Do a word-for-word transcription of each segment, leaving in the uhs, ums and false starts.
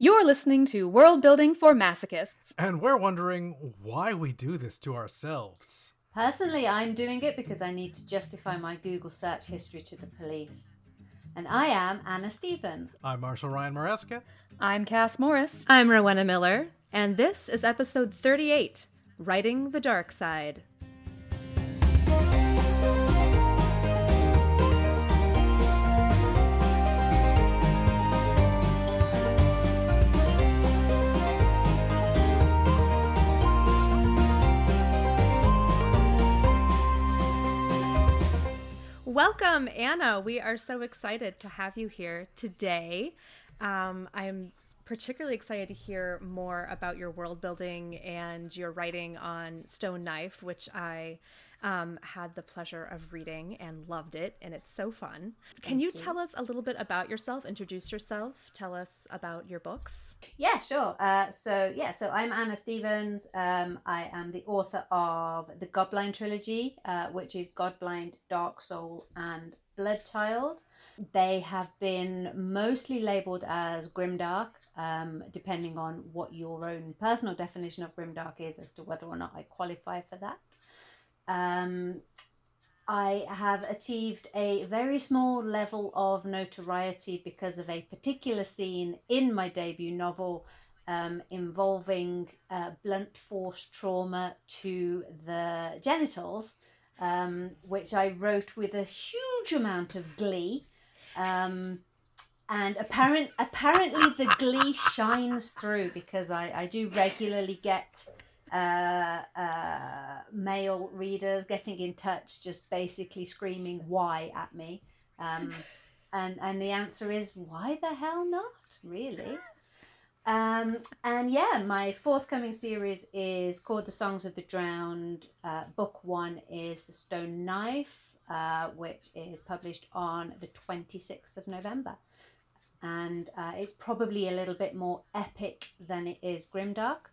You're listening to World Building for Masochists. And we're wondering why we do this to ourselves. Personally, I'm doing it because I need to justify my Google search history to the police. And I am Anna Stevens. I'm Marshall Ryan Maresca. I'm Cass Morris. I'm Rowena Miller. And this is episode thirty-eight, Writing the Dark Side. Welcome, Anna. We are so excited to have you here today. Um, I'm particularly excited to hear more about your world building and your writing on Stone Knife, which I um, had the pleasure of reading and loved it, and it's so fun. Can you, you tell us a little bit about yourself? Introduce yourself. Tell us about your books. Yeah, sure. Uh, so yeah, so I'm Anna Stevens. Um, I am the author of the Godblind trilogy, uh, which is Godblind, Dark Soul, and Blood Child. They have been mostly labelled as grimdark, um, depending on what your own personal definition of grimdark is as to whether or not I qualify for that. Um, I have achieved a very small level of notoriety because of a particular scene in my debut novel um, involving uh, blunt force trauma to the genitals, um, which I wrote with a huge amount of glee. Um, and apparent, apparently the glee shines through because I, I do regularly get... Uh, uh, male readers getting in touch, just basically screaming "why" at me, um, and and the answer is why the hell not, really. Um, and yeah, my forthcoming series is called The Songs of the Drowned. Uh, book one is The Stone Knife, uh, which is published on the twenty-sixth of November, and uh, it's probably a little bit more epic than it is grimdark.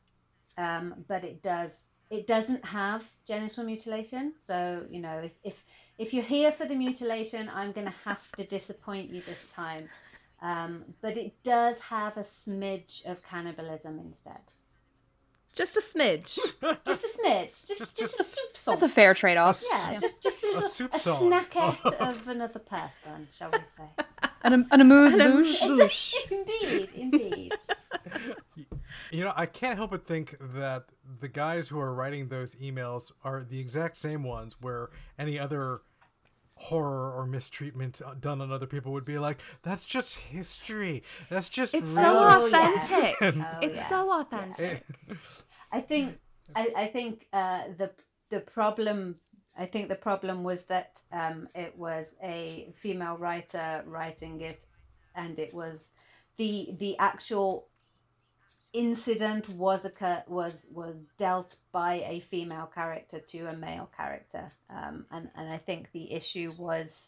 Um, but it does. It doesn't have genital mutilation, so you know if if, if you're here for the mutilation, I'm going to have to disappoint you this time. Um, but it does have a smidge of cannibalism instead. Just a smidge. Just a smidge. Just just, just a soup salt. That's a fair trade-off. Yeah, yeah. Just just a little a, a snackette of another person, shall we say? An an amuse bouche. Exactly. Indeed, indeed. You know, I can't help but think that the guys who are writing those emails are the exact same ones where any other horror or mistreatment done on other people would be like, that's just history. That's just It's real. so authentic. Oh, yeah. It's yeah. so authentic. I think I, I think uh, the the problem I think the problem was that um, it was a female writer writing it, and it was the the actual incident was a was was dealt by a female character to a male character, um, and and I think the issue was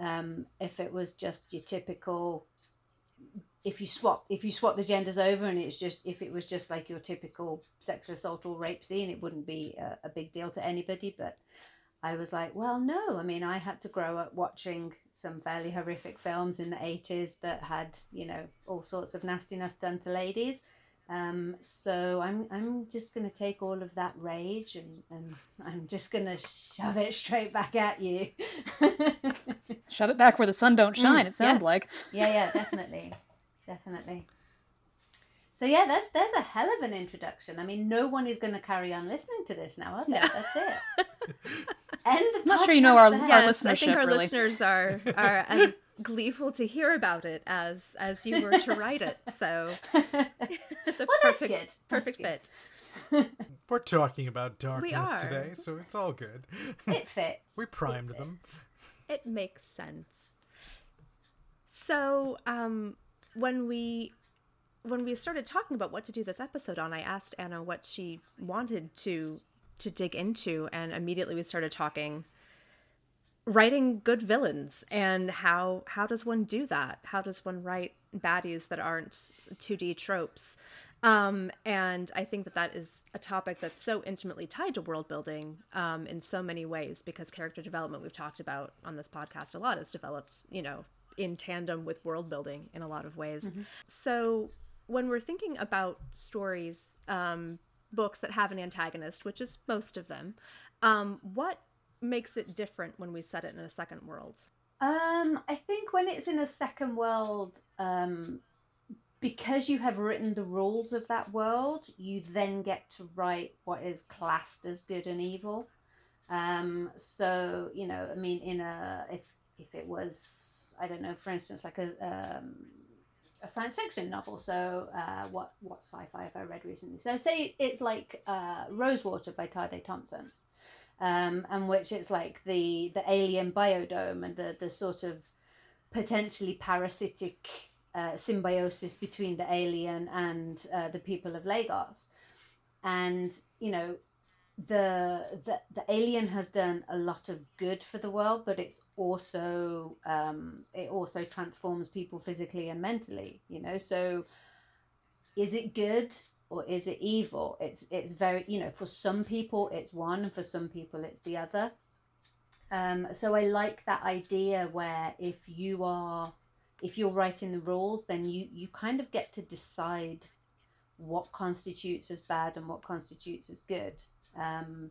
um, if it was just your typical if you swap if you swap the genders over and it's just if it was just like your typical sexual assault or rape scene, it wouldn't be a, a big deal to anybody. But I was like, well, no. I mean, I had to grow up watching some fairly horrific films in the eighties that had, you know, all sorts of nastiness done to ladies. Um, so I'm I'm just going to take all of that rage and, and I'm just going to shove it straight back at you. Shove it back where the sun don't shine, mm, it sounds yes. like. Yeah, yeah, definitely. Definitely. So yeah, that's there's a hell of an introduction. I mean, no one is going to carry on listening to this now, are they? No. That's it. End the I'm not sure you know our, yes, our listenership, I think our really. listeners are are as gleeful to hear about it as as you were to write it. So it's a well, perfect that's good. perfect that's good. fit. We're talking about darkness today, so it's all good. It fits. We primed it fits. them. It makes sense. So um, when we. When we started talking about what to do this episode on, I asked Anna what she wanted to to dig into, and immediately we started talking writing good villains and how how does one do that? How does one write baddies that aren't two D tropes? Um, and I think that that is a topic that's so intimately tied to world building um, in so many ways, because character development, we've talked about on this podcast a lot, is developed, you know, in tandem with world building in a lot of ways. Mm-hmm. So when we're thinking about stories, um, books that have an antagonist, which is most of them, um, what makes it different when we set it in a second world? Um, I think when it's in a second world, um, because you have written the rules of that world, you then get to write what is classed as good and evil. Um, so, you know, I mean, in a, if, if it was, I don't know, for instance, like a, um, a science fiction novel. So, uh, what, what sci-fi have I read recently? So say it's like, uh, Rosewater by Tade Thompson, um, and which it's like the, the alien biodome and the, the sort of potentially parasitic, uh, symbiosis between the alien and, uh, the people of Lagos. And, you know, The, the the alien has done a lot of good for the world, but it's also um it also transforms people physically and mentally, you know. So is it good or is it evil? It's it's very, you know, for some people it's one and for some people it's the other. Um so I like that idea where if you are if you're writing the rules, then you you kind of get to decide what constitutes as bad and what constitutes as good. Um,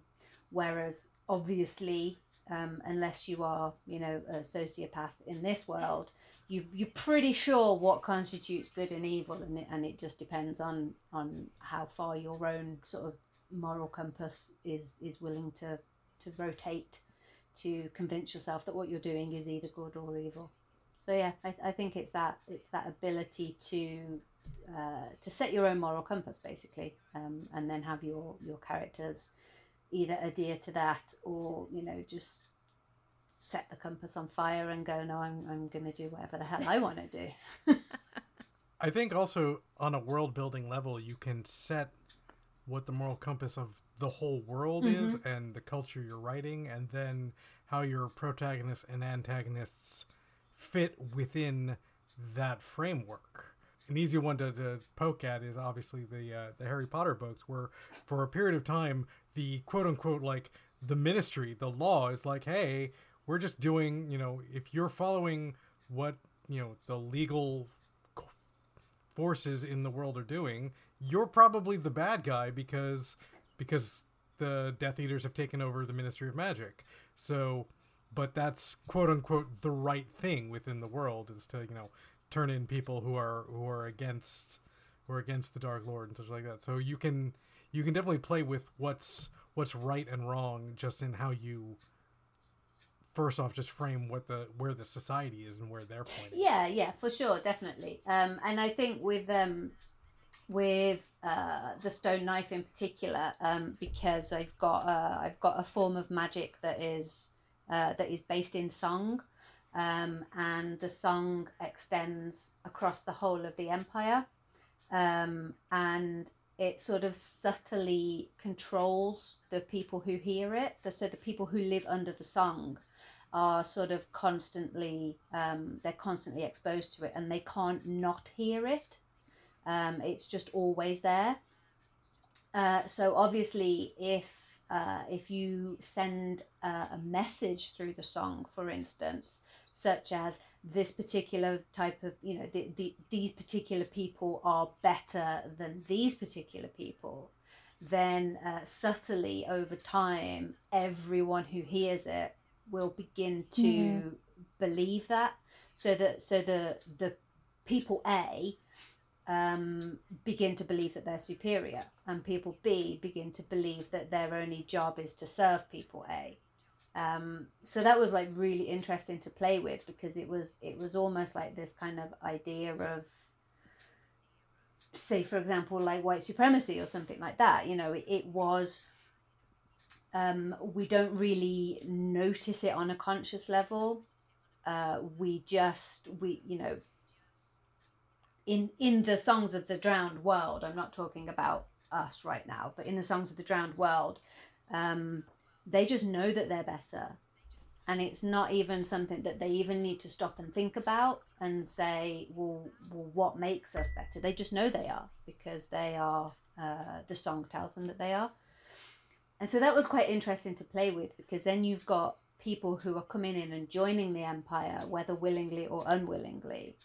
whereas obviously, um, unless you are, you know, a sociopath in this world, you, you're pretty sure what constitutes good and evil, and it, and it just depends on, on how far your own sort of moral compass is, is willing to, to rotate to convince yourself that what you're doing is either good or evil. So yeah, I, I think it's that, it's that ability to, uh, to set your own moral compass basically, um, and then have your, your characters either adhere to that or, you know, just set the compass on fire and go, no, I'm, I'm going to do whatever the hell I want to do. I think also on a world building level, you can set what the moral compass of the whole world mm-hmm. is and the culture you're writing, and then how your protagonists and antagonists fit within that framework. An easy one to, to poke at is obviously the uh, the Harry Potter books, where for a period of time the quote unquote like the ministry, the law is like, hey, we're just doing, you know, if you're following what, you know, the legal forces in the world are doing, you're probably the bad guy because because the Death Eaters have taken over the Ministry of Magic. So, but that's quote unquote the right thing within the world is to, you know, turn in people who are who are against who are against the Dark Lord and such like that. So you can you can definitely play with what's what's right and wrong just in how you first off just frame what the where the society is and where they're pointing. Yeah, yeah, for sure, definitely. Um, and I think with um with uh, the Stone Knife in particular, um, because I've got uh, I've got a form of magic that is uh, that is based in song. Um, and the song extends across the whole of the empire, um, and it sort of subtly controls the people who hear it. So the people who live under the song are sort of constantly, um, they're constantly exposed to it, and they can't not hear it. Um, it's just always there. Uh, so obviously if Uh, if you send uh, a message through the song, for instance, such as this particular type of, you know, the, the, these particular people are better than these particular people, then uh, subtly over time, everyone who hears it will begin to mm-hmm. believe that. So that so the the people A Um, begin to believe that they're superior, and people B begin to believe that their only job is to serve people A. Um, so that was like really interesting to play with, because it was it was almost like this kind of idea of, say for example, like white supremacy or something like that. You know, it, it was um, we don't really notice it on a conscious level. Uh, we just we you know. In, in the Songs of the Drowned world, I'm not talking about us right now, but in the Songs of the Drowned world, um, they just know that they're better. And it's not even something that they even need to stop and think about and say, well, well what makes us better? They just know they are, because they are, uh, the song tells them that they are. And so that was quite interesting to play with, because then you've got people who are coming in and joining the empire, whether willingly or unwillingly,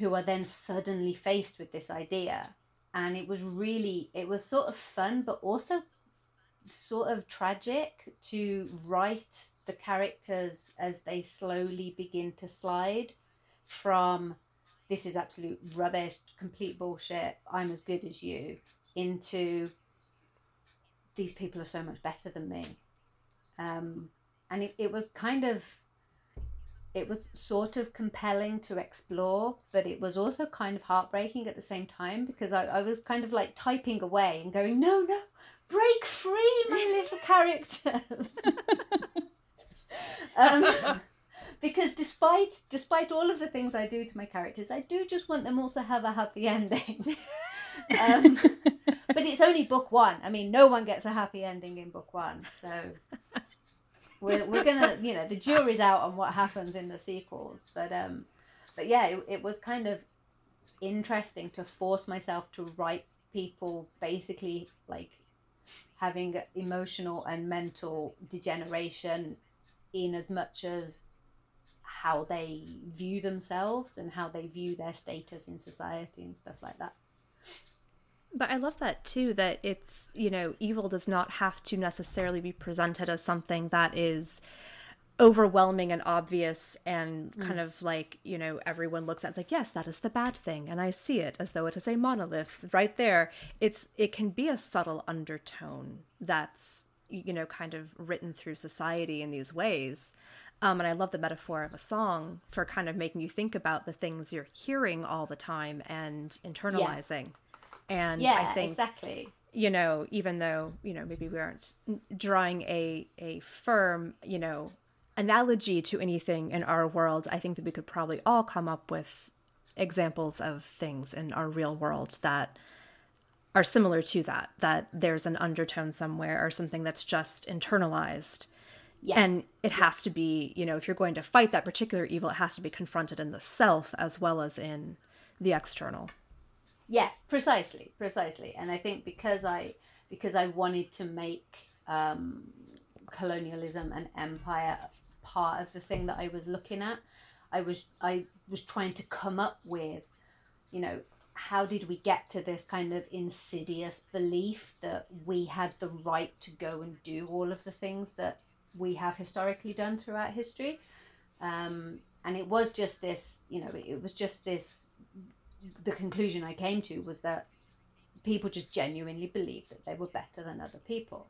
who are then suddenly faced with this idea. And it was really, it was sort of fun, but also sort of tragic to write the characters as they slowly begin to slide from this is absolute rubbish, complete bullshit, I'm as good as you, into these people are so much better than me. Um, and it, it was kind of, it was sort of compelling to explore, but it was also kind of heartbreaking at the same time, because I, I was kind of like typing away and going, no, no, break free, my little characters. um, because despite despite all of the things I do to my characters, I do just want them all to have a happy ending. um, but it's only book one. I mean, no one gets a happy ending in book one. So we're we're gonna, you know, the jury's out on what happens in the sequels. But um, but yeah, it, it was kind of interesting to force myself to write people basically like having emotional and mental degeneration in as much as how they view themselves and how they view their status in society and stuff like that. But I love that too, that it's, you know, evil does not have to necessarily be presented as something that is overwhelming and obvious and kind mm. of like, you know, everyone looks at it, it's like, yes, that is the bad thing, and I see it as though it is a monolith right there. It's, it can be a subtle undertone that's, you know, kind of written through society in these ways. Um, and I love the metaphor of a song for kind of making you think about the things you're hearing all the time and internalizing. Yeah. And yeah, I think, exactly. you know, even though, you know, maybe we aren't drawing a, a firm, you know, analogy to anything in our world, I think that we could probably all come up with examples of things in our real world that are similar to that, that there's an undertone somewhere or something that's just internalized. Yeah. And it has to be, you know, if you're going to fight that particular evil, it has to be confronted in the self as well as in the external. Yeah, precisely, precisely. And I think because I because I wanted to make um, colonialism and empire part of the thing that I was looking at, I was I was trying to come up with, you know, how did we get to this kind of insidious belief that we had the right to go and do all of the things that we have historically done throughout history. Um, and it was just this, you know, it was just this, the conclusion I came to was that people just genuinely believed that they were better than other people.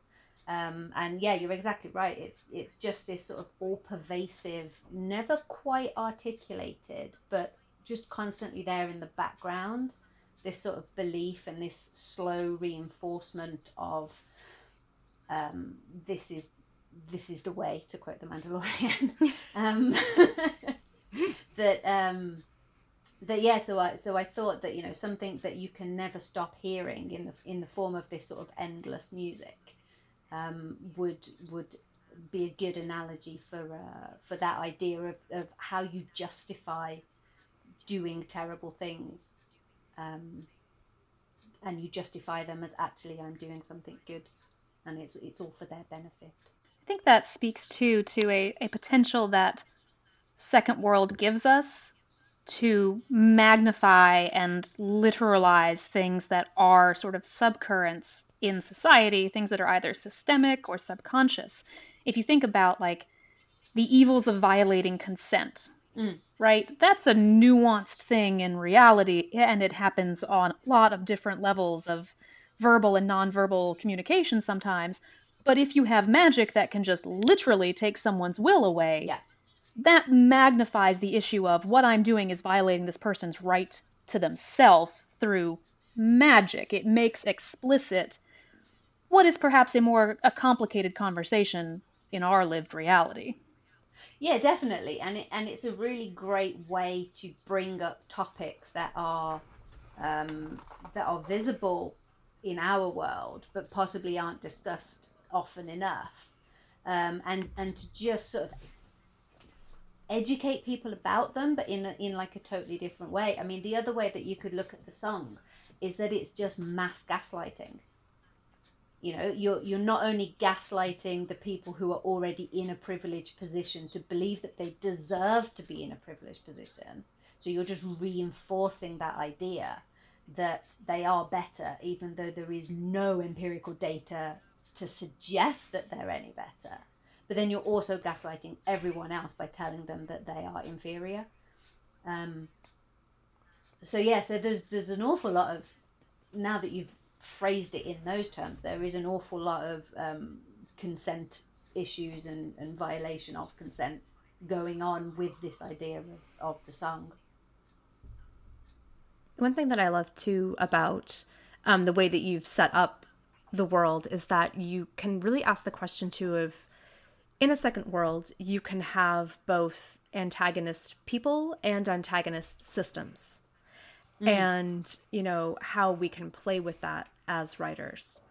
Um, and yeah, you're exactly right. It's, it's just this sort of all-pervasive, never quite articulated, but just constantly there in the background, this sort of belief and this slow reinforcement of um, this is, this is the way, to quote The Mandalorian, um, that, um, that, yeah, so I, so I thought that, you know, something that you can never stop hearing in the, in the form of this sort of endless music, um, would, would be a good analogy for, uh, for that idea of, of how you justify doing terrible things, um, and you justify them as actually I'm doing something good and it's, it's all for their benefit. I think that speaks too to a, a potential that Second World gives us to magnify and literalize things that are sort of subcurrents in society, things that are either systemic or subconscious. If you think about like the evils of violating consent, mm. right? That's a nuanced thing in reality, and it happens on a lot of different levels of verbal and nonverbal communication sometimes. But if you have magic that can just literally take someone's will away, yeah. that magnifies the issue of what I'm doing is violating this person's right to themselves through magic. It makes explicit what is perhaps a more a complicated conversation in our lived reality. Yeah, definitely. And it, and it's a really great way to bring up topics that are um, that are visible in our world, but possibly aren't discussed often enough, um, and and to just sort of educate people about them, but in a, in like a totally different way. I mean, the other way that you could look at the song is that it's just mass gaslighting. You know, you're you're not only gaslighting the people who are already in a privileged position to believe that they deserve to be in a privileged position, So you're just reinforcing that idea that they are better, even though there is no empirical data to suggest that they're any better. But then you're also gaslighting everyone else by telling them that they are inferior. Um, so yeah, so there's there's an awful lot of, now that you've phrased it in those terms, there is an awful lot of um, consent issues and, and violation of consent going on with this idea of, of the song. One thing that I love too about um, the way that you've set up the world is that you can really ask the question too of, in a second world, you can have both antagonist people and antagonist systems. Mm. And, you know, how we can play with that as writers.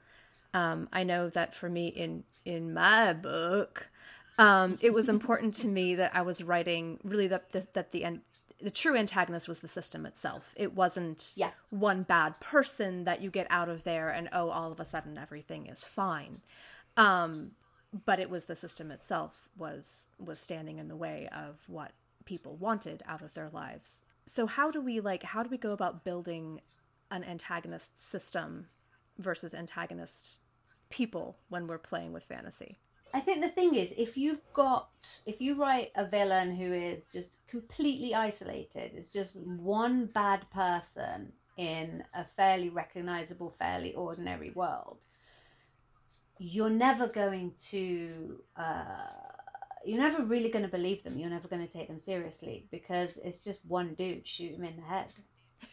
Um, I know that for me in, in my book, um, it was important to me that I was writing really that the, that the end, the true antagonist was the system itself. It wasn't yeah. one bad person that you get out of there and, oh, all of a sudden everything is fine. Um, but it was the system itself was, was standing in the way of what people wanted out of their lives. So how do we like, how do we go about building an antagonist system versus antagonist people when we're playing with fantasy? I think the thing is, if you've got, if you write a villain who is just completely isolated, it's just one bad person in a fairly recognizable, fairly ordinary world, you're never going to, uh, you're never really going to believe them. You're never going to take them seriously because it's just one dude, shoot him in the head,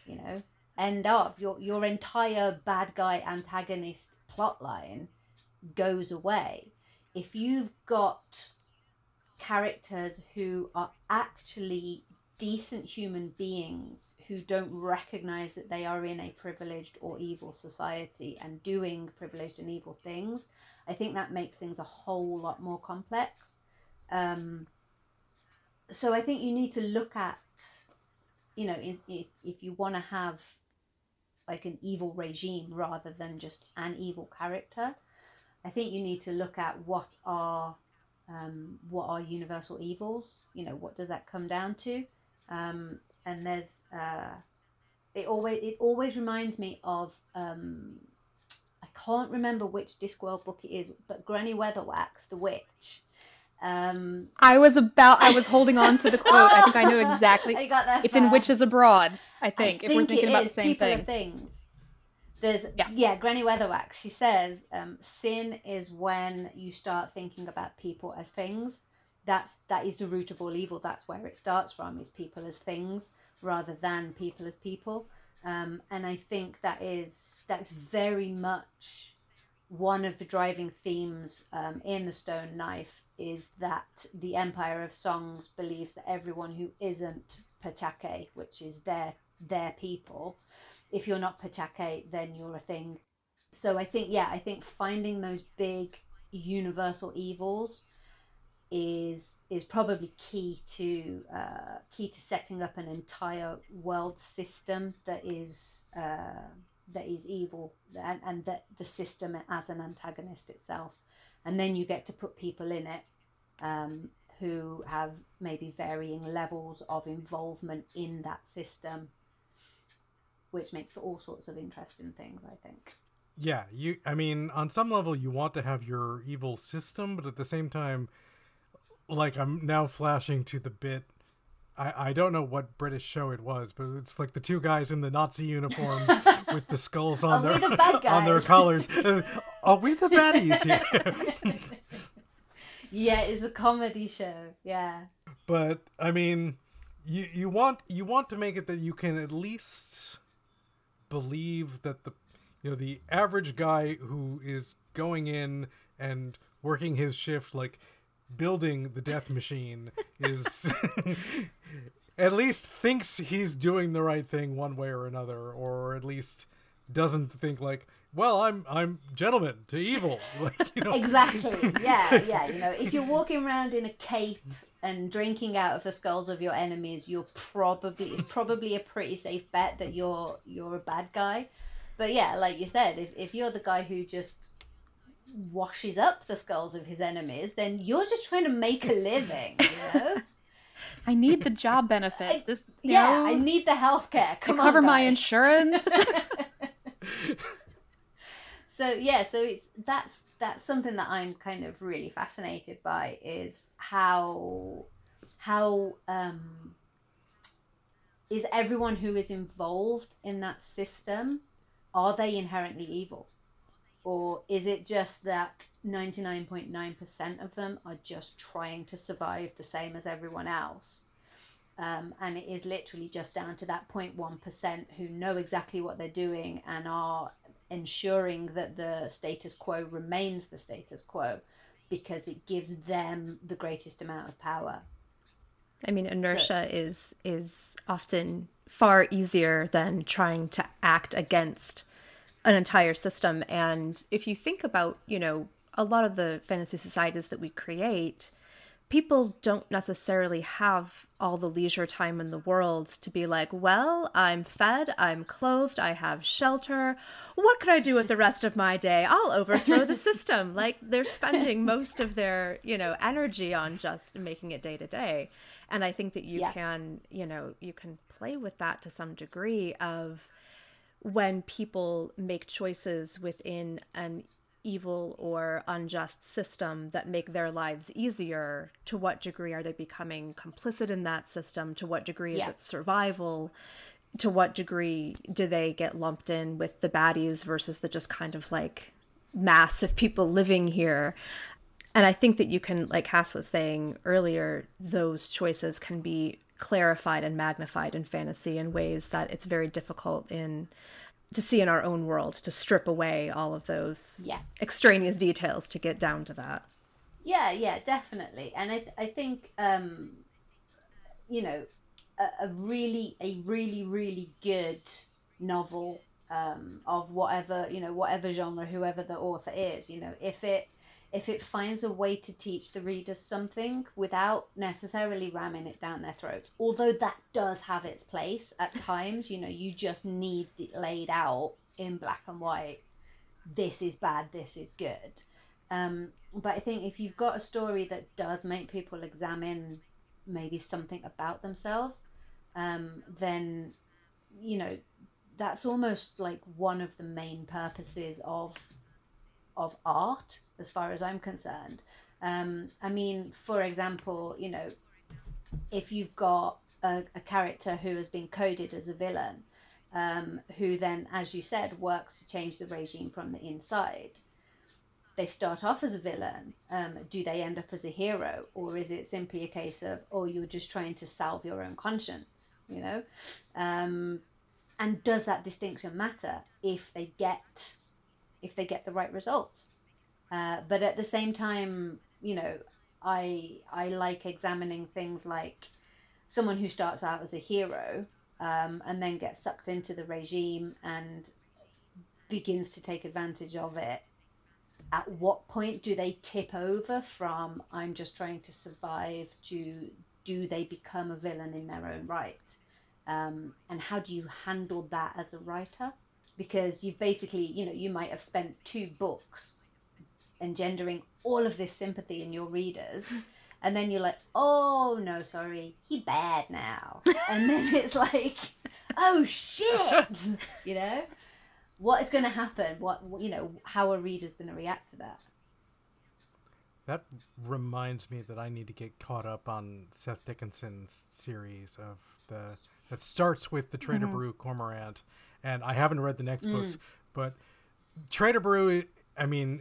you know, end of your, your entire bad guy antagonist plot line goes away. If you've got characters who are actually decent human beings who don't recognize that they are in a privileged or evil society and doing privileged and evil things, I think that makes things a whole lot more complex. Um, so I think you need to look at, you know, is, if, if you want to have like an evil regime rather than just an evil character, I think you need to look at what are um, what are universal evils. You know, what does that come down to? Um, and there's uh, it always it always reminds me of um, I can't remember which Discworld book it is, but Granny Weatherwax, the witch. Um, I was about I was holding on to the quote. I think I know exactly. I got that. It's in Witches Abroad. I think, I think if we're thinking it about is, the same people thing. Are things. There's, yeah. yeah, Granny Weatherwax, she says, um, sin is when you start thinking about people as things. That's, that is the root of all evil. That's where it starts from, is people as things rather than people as people. Um, and I think that is, that's very much one of the driving themes um, in The Stone Knife, is that the Empire of Songs believes that everyone who isn't Patake, which is their their people, if you're not Patake, then you're a thing. So I think, yeah, I think finding those big universal evils is is probably key to uh, key to setting up an entire world system that is uh, that is evil, and, and that the system as an antagonist itself. And then you get to put people in it um, who have maybe varying levels of involvement in that system, which makes for all sorts of interesting things, I think. Yeah, you. I mean, on some level, you want to have your evil system, but at the same time, like, I'm now flashing to the bit, I, I don't know what British show it was, but it's like the two guys in the Nazi uniforms with the skulls on their the bad guys? on their collars. Are we the baddies here? Yeah, it's a comedy show, yeah. But, I mean, you, you want you want to make it that you can at least believe that the you know the average guy who is going in and working his shift, like building the death machine, is at least thinks he's doing the right thing one way or another, or at least doesn't think like, well, I'm I'm gentleman to evil, like, you know. Exactly. Yeah, yeah. You know, if you're walking around in a cape and drinking out of the skulls of your enemies, you're probably it's probably a pretty safe bet that you're you're a bad guy. But yeah, like you said, if if you're the guy who just washes up the skulls of his enemies, then you're just trying to make a living, you know? I need the job benefits. This, yeah, know, I need the health care. Come on, cover guys. My insurance. So yeah, so it's that's that's something that I'm kind of really fascinated by, is how how um, is everyone who is involved in that system, are they inherently evil? Or is it just that ninety-nine point nine percent of them are just trying to survive the same as everyone else? Um, and it is literally just down to that zero point one percent who know exactly what they're doing and are ensuring that the status quo remains the status quo because it gives them the greatest amount of power. I mean, inertia so, is is often far easier than trying to act against an entire system. And if you think about, you know, a lot of the fantasy societies that we create, people don't necessarily have all the leisure time in the world to be like, well, I'm fed, I'm clothed, I have shelter. What could I do with the rest of my day? I'll overthrow the system. Like, they're spending most of their, you know, energy on just making it day to day. And I think that you yeah. can, you know, you can play with that to some degree of when people make choices within an evil or unjust system that make their lives easier, to what degree are they becoming complicit in that system? To what degree yeah. is it survival? To what degree do they get lumped in with the baddies versus the just kind of like mass of people living here? And I think that you can, like Cass was saying earlier, those choices can be clarified and magnified in fantasy in ways that it's very difficult in to see in our own world, to strip away all of those yeah. extraneous details to get down to that. Yeah, yeah, definitely. And I, th- I think, um, you know, a, a really, a really, really good novel um, of whatever, you know, whatever genre, whoever the author is, you know, if it if it finds a way to teach the reader something without necessarily ramming it down their throats, although that does have its place at times, you know, you just need it laid out in black and white. This is bad, this is good. Um, but I think if you've got a story that does make people examine maybe something about themselves, um, then, you know, that's almost like one of the main purposes of of art, as far as I'm concerned. Um, I mean, for example, you know, if you've got a, a character who has been coded as a villain, um, who then, as you said, works to change the regime from the inside, they start off as a villain. Um, do they end up as a hero? Or is it simply a case of, oh, you're just trying to salve your own conscience, you know? Um, and does that distinction matter if they get... if they get the right results. Uh, but at the same time, you know, I I like examining things like someone who starts out as a hero um, and then gets sucked into the regime and begins to take advantage of it. At what point do they tip over from I'm just trying to survive to do they become a villain in their own right? Um, and how do you handle that as a writer? Because you've basically, you know, you might have spent two books engendering all of this sympathy in your readers. And then you're like, oh, no, sorry, he bad now. And then it's like, oh, shit, you know? What is going to happen? What, you know, how are readers going to react to that? That reminds me that I need to get caught up on Seth Dickinson's series of the that starts with the Traitor mm-hmm. Baru Cormorant, and I haven't read the next mm. books, but Traitor Baru, I mean,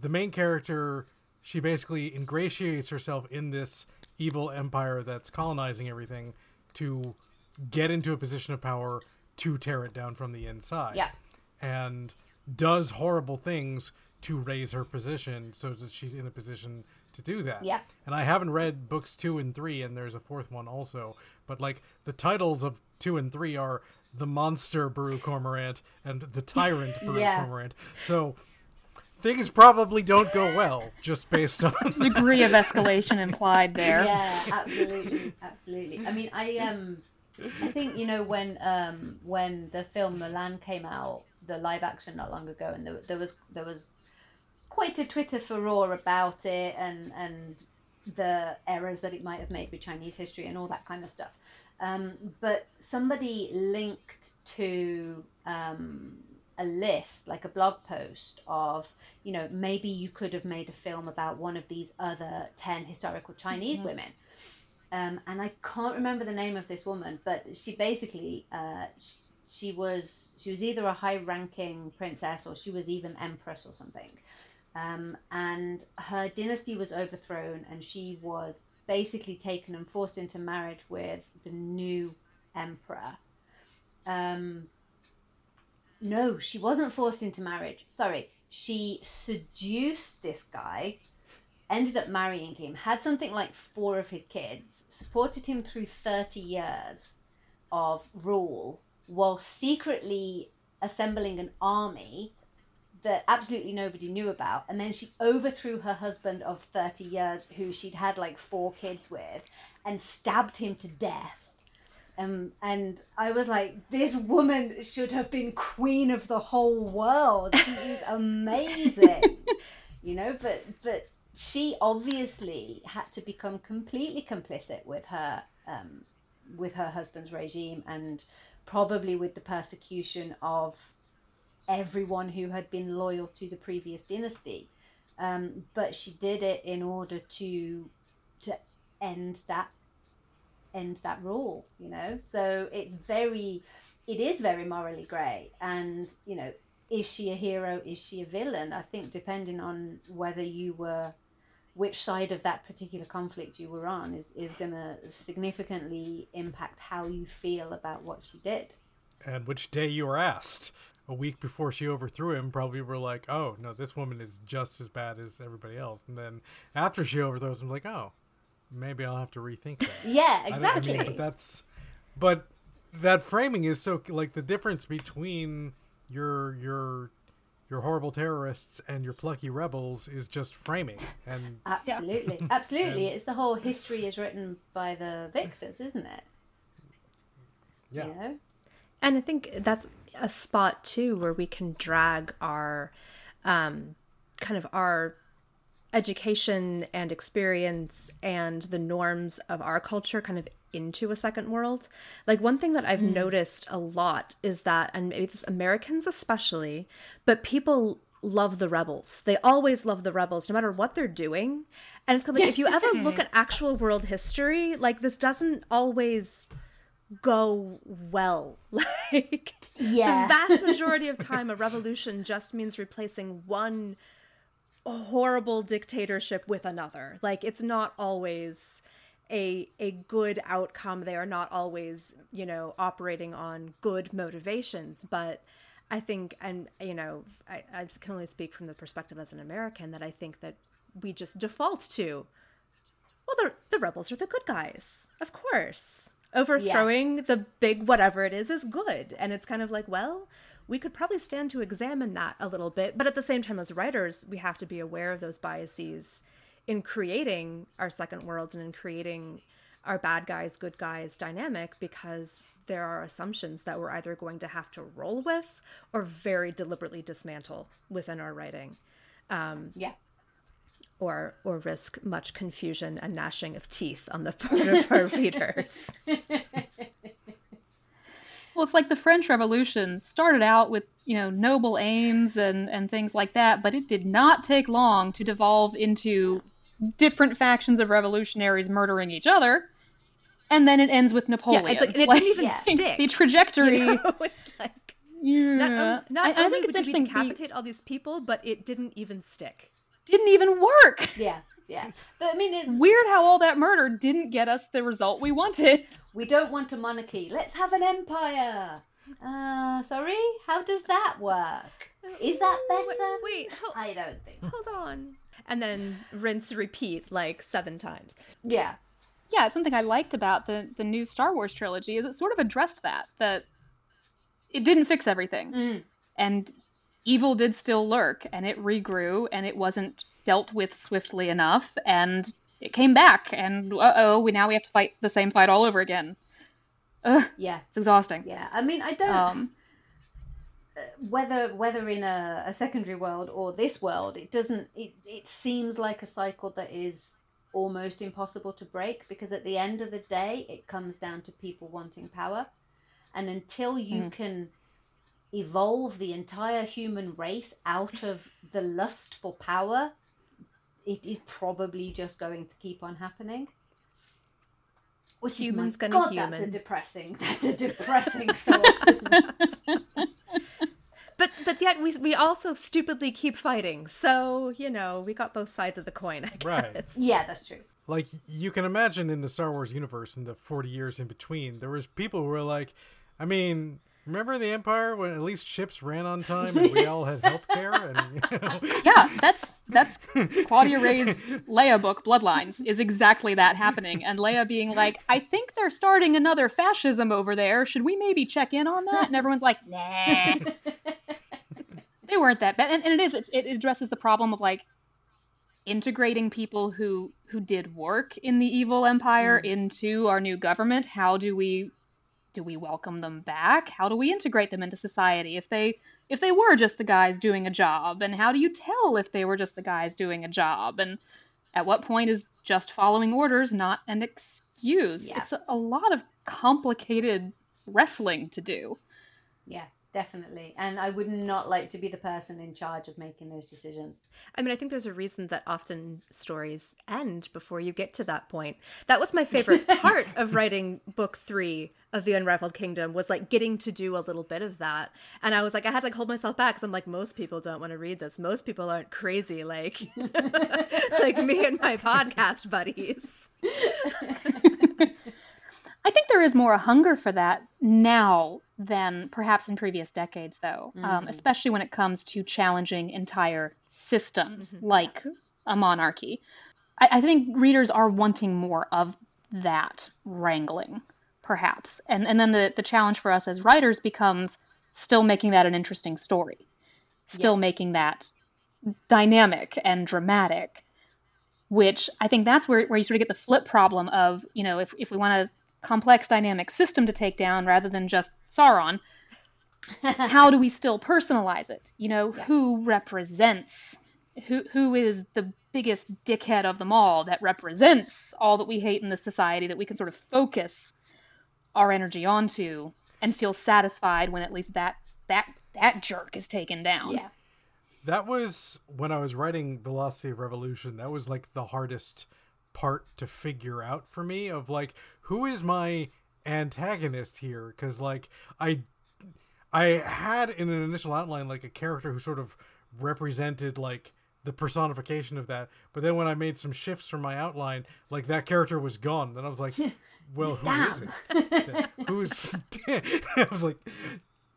the main character, she basically ingratiates herself in this evil empire that's colonizing everything to get into a position of power to tear it down from the inside. Yeah. And does horrible things to raise her position so that she's in a position to do that. Yeah. And I haven't read books two and three, and there's a fourth one also, but like the titles of two and three are The Monster Baru Cormorant and The Tyrant Baru yeah. Cormorant. So things probably don't go well just based on the degree of escalation implied there. Yeah, absolutely. Absolutely. I mean, I, um, I think, you know, when, um, when the film Mulan came out, the live action not long ago, and there, there was, there was, quite a Twitter furore about it, and and the errors that it might have made with Chinese history and all that kind of stuff. Um, but somebody linked to um, a list, like a blog post of, you know, maybe you could have made a film about one of these other ten historical Chinese mm-hmm. women. Um, and I can't remember the name of this woman, but she basically, uh, she, she was she was either a high-ranking princess or she was even empress or something. Um, and her dynasty was overthrown and she was basically taken and forced into marriage with the new emperor. Um, no, she wasn't forced into marriage. Sorry. She seduced this guy, ended up marrying him, had something like four of his kids, supported him through thirty years of rule while secretly assembling an army that absolutely nobody knew about. And then she overthrew her husband of thirty years, who she'd had like four kids with, and stabbed him to death. Um, and I was like, this woman should have been queen of the whole world. She is amazing, you know, but, but she obviously had to become completely complicit with her, um, with her husband's regime, and probably with the persecution of everyone who had been loyal to the previous dynasty. Um, but she did it in order to to end that end that rule, you know. So it's very it is very morally grey. And, you know, is she a hero, is she a villain? I think depending on whether you were which side of that particular conflict you were on is, is gonna significantly impact how you feel about what she did. And which day you were asked. A week before she overthrew him, probably were like, oh, no, this woman is just as bad as everybody else. And then after she overthrows him, like, oh, maybe I'll have to rethink that. Yeah, exactly. I mean, but that's, but that framing is so, like, the difference between your your your horrible terrorists and your plucky rebels is just framing. And Absolutely. Yeah. Absolutely. And it's the whole history is written by the victors, isn't it? Yeah. You know? And I think that's a spot, too, where we can drag our um, kind of our education and experience and the norms of our culture kind of into a second world. Like, one thing that I've mm. noticed a lot is that, and maybe this Americans especially, but people love the rebels. They always love the rebels, no matter what they're doing. And it's kind of like, if you ever look at actual world history, like, this doesn't always go well. Like, yeah. The vast majority of time, a revolution just means replacing one horrible dictatorship with another. Like, it's not always a a good outcome. They are not always, you know, operating on good motivations. But I think, and, you know, I, I can only speak from the perspective as an American, that I think that we just default to, well, the, the rebels are the good guys, of course. Overthrowing yeah. the big whatever it is is good. And it's kind of like, well, we could probably stand to examine that a little bit. But at the same time, as writers, we have to be aware of those biases in creating our second worlds and in creating our bad guys, good guys dynamic, because there are assumptions that we're either going to have to roll with or very deliberately dismantle within our writing. Um, yeah. Or, or risk much confusion and gnashing of teeth on the part of our readers. Well, it's like the French Revolution started out with, you know, noble aims and, and things like that, but it did not take long to devolve into different factions of revolutionaries murdering each other. And then it ends with Napoleon. Yeah, it's like, and it like, didn't even yeah. stick. The trajectory. You know, it's like, yeah. Not, um, not I, only I think would it's you decapitate the... all these people, but it didn't even stick. Didn't even work. Yeah, yeah. But I mean, it's weird how all that murder didn't get us the result we wanted. We don't want a monarchy. Let's have an empire. Uh, sorry? How does that work? Is that better? Wait, wait hold, I don't think. Hold on. And then rinse, repeat like seven times. Yeah. Yeah, it's something I liked about the, the new Star Wars trilogy is it sort of addressed that, that it didn't fix everything. Mm. And evil did still lurk, and it regrew, and it wasn't dealt with swiftly enough, and it came back, and uh-oh, we now we have to fight the same fight all over again. Ugh, yeah. It's exhausting. Yeah, I mean, I don't... Um, whether whether in a, a secondary world or this world, it doesn't... It, it seems like a cycle that is almost impossible to break, because at the end of the day, it comes down to people wanting power. And until you mm. can evolve the entire human race out of the lust for power, it is probably just going to keep on happening. Which Humans is my, God, human. that's a depressing, that's a depressing thought, isn't it? But but yet we we also stupidly keep fighting. So, you know, we got both sides of the coin, I guess. Right. Yeah, that's true. Like, you can imagine in the Star Wars universe, in the forty years in between, there was people who were like, I mean, remember the Empire when at least ships ran on time and we all had health care? And, you know. Yeah, that's that's Claudia Ray's Leia book, Bloodlines, is exactly that happening. And Leia being like, I think they're starting another fascism over there. Should we maybe check in on that? And everyone's like, nah. They weren't that bad. And, and it is, it's, it addresses the problem of, like, integrating people who, who did work in the evil empire mm. into our new government. How do we... Do we welcome them back? How do we integrate them into society if they if they were just the guys doing a job? And how do you tell if they were just the guys doing a job? And at what point is just following orders not an excuse? Yeah. It's a, a lot of complicated wrestling to do. Yeah, definitely. And I would not like to be the person in charge of making those decisions. I mean, I think there's a reason that often stories end before you get to that point. That was my favorite part of writing book three of the Unraveled Kingdom, was like getting to do a little bit of that. And I was like, I had to like hold myself back because I'm like, most people don't want to read this. Most people aren't crazy like like me and my podcast buddies. I think there is more a hunger for that now than perhaps in previous decades, though, mm-hmm. um, especially when it comes to challenging entire systems mm-hmm. like a monarchy. I, I think readers are wanting more of that wrangling, perhaps. And and then the, the challenge for us as writers becomes still making that an interesting story, still yeah. making that dynamic and dramatic, which I think that's where, where you sort of get the flip problem of, you know, if, if we want a complex dynamic system to take down rather than just Sauron, how do we still personalize it? You know, yeah. who represents, who who is the biggest dickhead of them all that represents all that we hate in this society that we can sort of focus our energy onto and feel satisfied when at least that that that jerk is taken down. Yeah. That was when I was writing Velocity of Revolution, that was like the hardest part to figure out for me, of like, who is my antagonist here? Because like I I had in an initial outline like a character who sort of represented like the personification of that, but then when I made some shifts from my outline, like that character was gone. Then I was like, well, who damn. is it? Who's? I was like,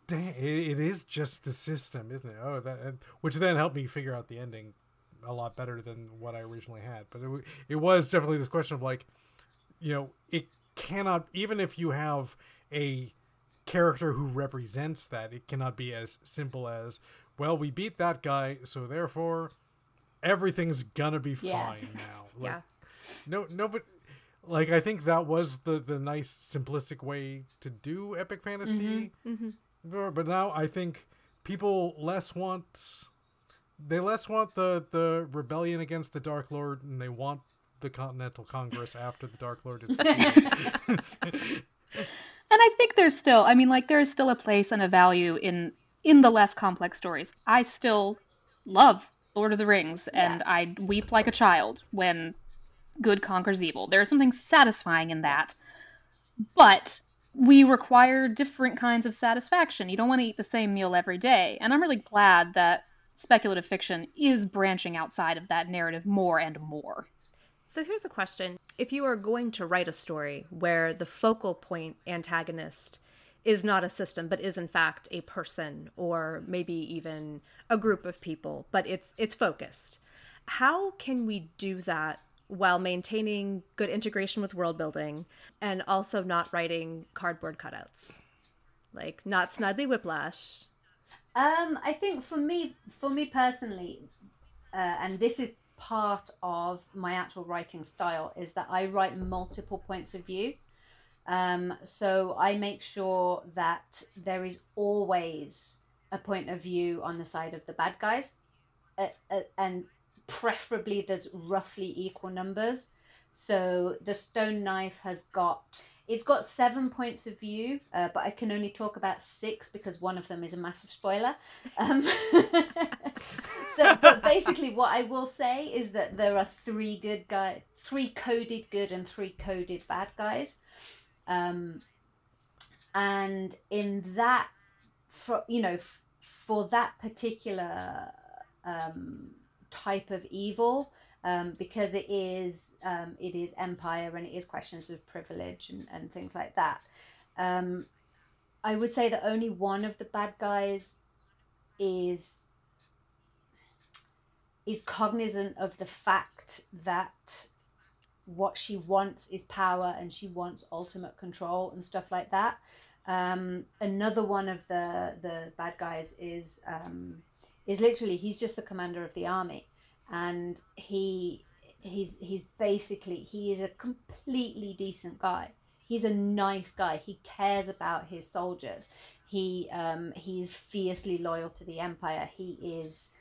damn, it is just the system, isn't it? Oh, that, which then helped me figure out the ending a lot better than what I originally had. But it, it was definitely this question of like, you know, it cannot, even if you have a character who represents that, it cannot be as simple as, well, we beat that guy, so therefore everything's gonna be fine yeah. now. Like, yeah. No, no, but like, I think that was the, the nice simplistic way to do epic fantasy. Mm-hmm, mm-hmm. But now I think people less want, they less want the, the rebellion against the Dark Lord, and they want the Continental Congress after the Dark Lord is defeated. And I think there's still, I mean, like, there is still a place and a value in, in the less complex stories. I still love Lord of the Rings, and yeah. I weep like a child when good conquers evil. There's something satisfying in that, but we require different kinds of satisfaction. You don't want to eat the same meal every day, and I'm really glad that speculative fiction is branching outside of that narrative more and more. So here's a question. If you are going to write a story where the focal point antagonist is not a system, but is in fact a person, or maybe even a group of people, but it's it's focused. How can we do that while maintaining good integration with world building and also not writing cardboard cutouts? Like, not Snidely Whiplash. Um, I think for me, for me personally, uh, and this is part of my actual writing style, is that I write multiple points of view. Um, so I make sure that there is always a point of view on the side of the bad guys, uh, uh, and preferably there's roughly equal numbers, So the Stone Knife has got, it's got seven points of view, uh, but I can only talk about six because one of them is a massive spoiler. Um, so, but basically what I will say is that there are three good guys, three coded good and three coded bad guys. Um, and in that, for, you know, f- for that particular um, type of evil, Um, because it is um, it is empire and it is questions of privilege and, and things like that. Um, I would say that only one of the bad guys is is cognizant of the fact that what she wants is power and she wants ultimate control and stuff like that. Um, another one of the the bad guys is um, is literally, he's just the commander of the army. And he he's he's basically he is a completely decent guy. He's a nice guy. He cares about his soldiers. He um he is fiercely loyal to the Empire. He is,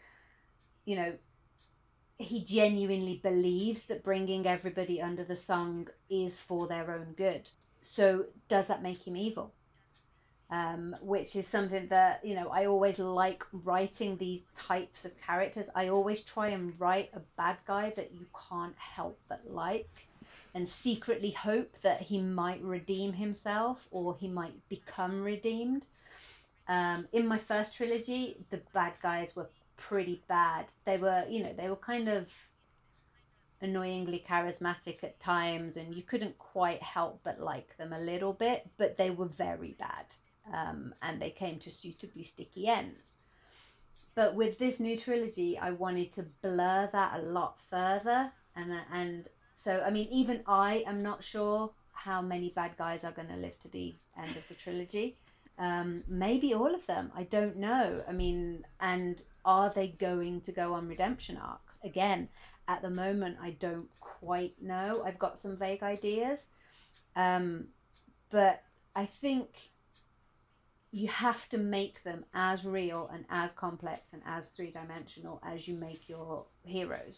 you know, he genuinely believes that bringing everybody under the sun is for their own good. So does that make him evil? Um, which is something that, you know, I always like writing these types of characters. I always try and write a bad guy that you can't help but like, and secretly hope that he might redeem himself or he might become redeemed. Um, in my first trilogy, the bad guys were pretty bad. They were, you know, they were kind of annoyingly charismatic at times, and you couldn't quite help but like them a little bit, but they were very bad. Um, and they came to suitably sticky ends. But with this new trilogy, I wanted to blur that a lot further. And and so, I mean, even I am not sure how many bad guys are going to live to the end of the trilogy. Um, maybe all of them. I don't know. I mean, and are they going to go on redemption arcs? Again, at the moment, I don't quite know. I've got some vague ideas. Um, but I think... you have to make them as real and as complex and as three-dimensional as you make your heroes.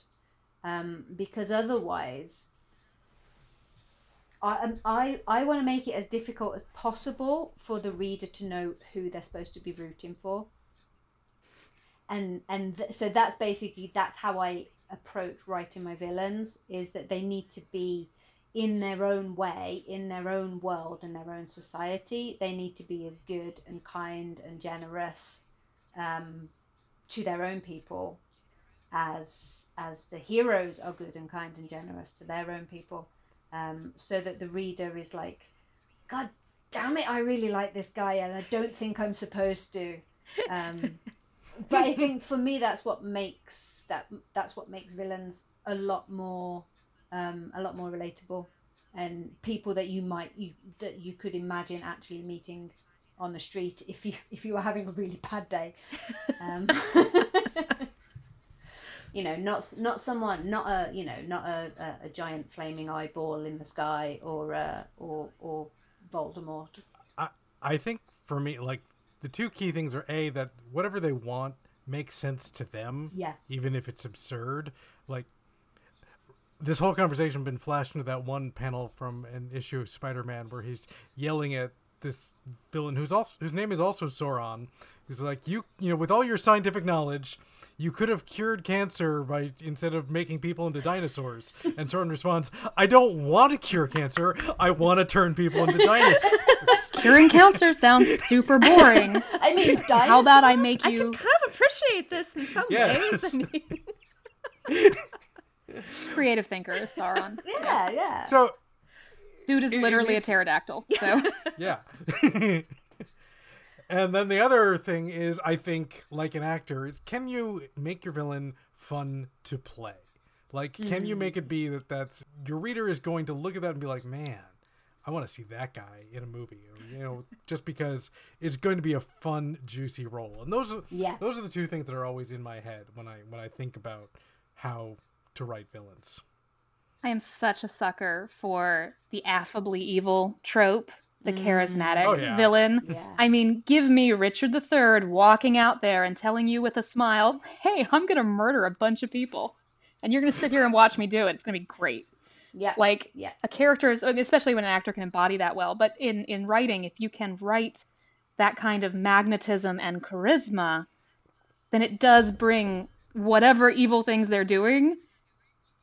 Um, because otherwise, I I, I want to make it as difficult as possible for the reader to know who they're supposed to be rooting for. And and th- so that's basically, that's how I approach writing my villains, is that they need to be in their own way, in their own world, in their own society. They need to be as good and kind and generous um, to their own people as as the heroes are good and kind and generous to their own people, um, so that the reader is like, God damn it, I really like this guy and I don't think I'm supposed to. Um, but I think for me, that's what makes that that's what makes villains a lot more Um, a lot more relatable, and people that you might you that you could imagine actually meeting on the street if you if you were having a really bad day. Um, you know, not not someone, not a you know, not a, a, a giant flaming eyeball in the sky or uh, or or Voldemort. I I think for me, like, the two key things are a that whatever they want makes sense to them, yeah, even if it's absurd, like. This whole conversation been flashed into that one panel from an issue of Spider-Man where he's yelling at this villain who's also whose name is also Sauron. He's like, you you know, with all your scientific knowledge, you could have cured cancer by instead of making people into dinosaurs. And Sauron responds, I don't want to cure cancer. I want to turn people into dinosaurs. Curing cancer sounds super boring. I mean, dinosaurs? How about I make you... I can kind of appreciate this in some yes. ways. I mean... Creative thinker is Sauron. Yeah, yeah. So, dude is it, literally it means... a pterodactyl. So yeah. And then the other thing is, I think, like an actor, is can you make your villain fun to play? Like, mm-hmm. can you make it be that that's your reader is going to look at that and be like, man, I want to see that guy in a movie, or, you know, just because it's going to be a fun, juicy role. And those are yeah. those are the two things that are always in my head when I when I think about how to write villains. I am such a sucker for the affably evil trope, the mm. charismatic oh, yeah. villain. Yeah. I mean, give me Richard the Third walking out there and telling you with a smile, hey, I'm going to murder a bunch of people. And you're going to sit here and watch me do it. It's going to be great. Yeah. Like yeah. a character, is, especially when an actor can embody that well. But in, in writing, if you can write that kind of magnetism and charisma, then it does bring whatever evil things they're doing.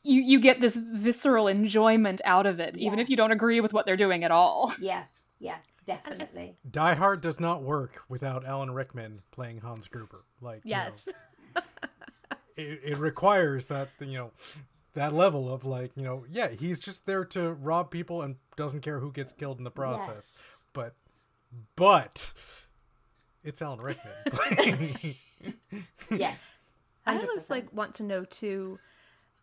You, you get this visceral enjoyment out of it, yeah. even if you don't agree with what they're doing at all. Yeah, yeah, definitely. Die Hard does not work without Alan Rickman playing Hans Gruber. Like, yes, you know, it, it requires that, you know, that level of like, you know, yeah, he's just there to rob people and doesn't care who gets killed in the process. Yes. But, but it's Alan Rickman. Yeah, one hundred percent. I almost like want to know too.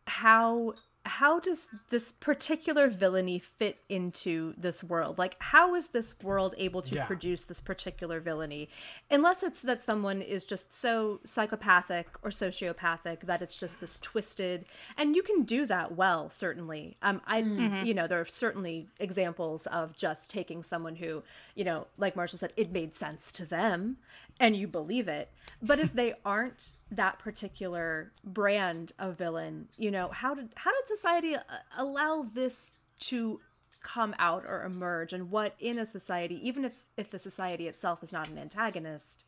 How how does this particular villainy fit into this world? Like, how is this world able to yeah. produce this particular villainy? Unless it's that someone is just so psychopathic or sociopathic that it's just this twisted. And you can do that well, certainly. Um, I, mm-hmm. you know, there are certainly examples of just taking someone who, you know, like Marshall said, it made sense to them, and you believe it. But if they aren't that particular brand of villain, you know, how did how did society allow this to come out or emerge? And what in a society, even if if the society itself is not an antagonist,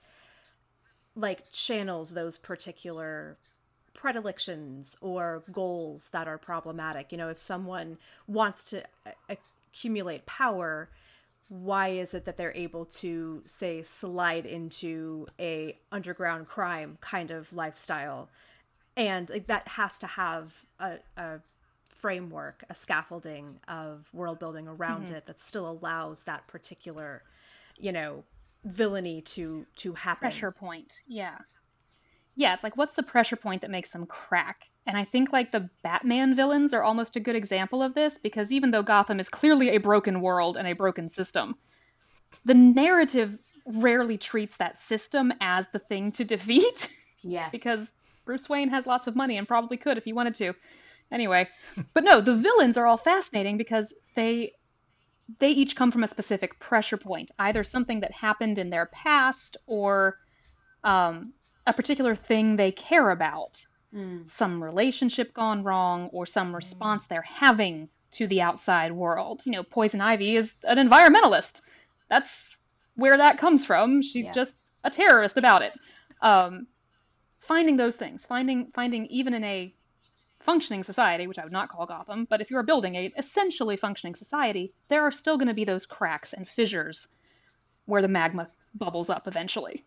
like channels those particular predilections or goals that are problematic? You know, if someone wants to accumulate power, why is it that they're able to, say, slide into a underground crime kind of lifestyle? And like, that has to have a, a framework, a scaffolding of world building around mm-hmm. it that still allows that particular, you know, villainy to, to happen. Pressure point, yeah. Yeah, it's like, what's the pressure point that makes them crack? And I think like the Batman villains are almost a good example of this, because even though Gotham is clearly a broken world and a broken system, the narrative rarely treats that system as the thing to defeat. Yeah. Because Bruce Wayne has lots of money and probably could if he wanted to. Anyway, but no, the villains are all fascinating because they they each come from a specific pressure point, either something that happened in their past or um, a particular thing they care about. Mm. Some relationship gone wrong or some response they're having to the outside world. You know, Poison Ivy is an environmentalist. That's where that comes from. She's yeah. just a terrorist about it. Um, finding those things, finding, finding even in a functioning society, which I would not call Gotham, but if you're building a essentially functioning society, there are still going to be those cracks and fissures where the magma bubbles up eventually.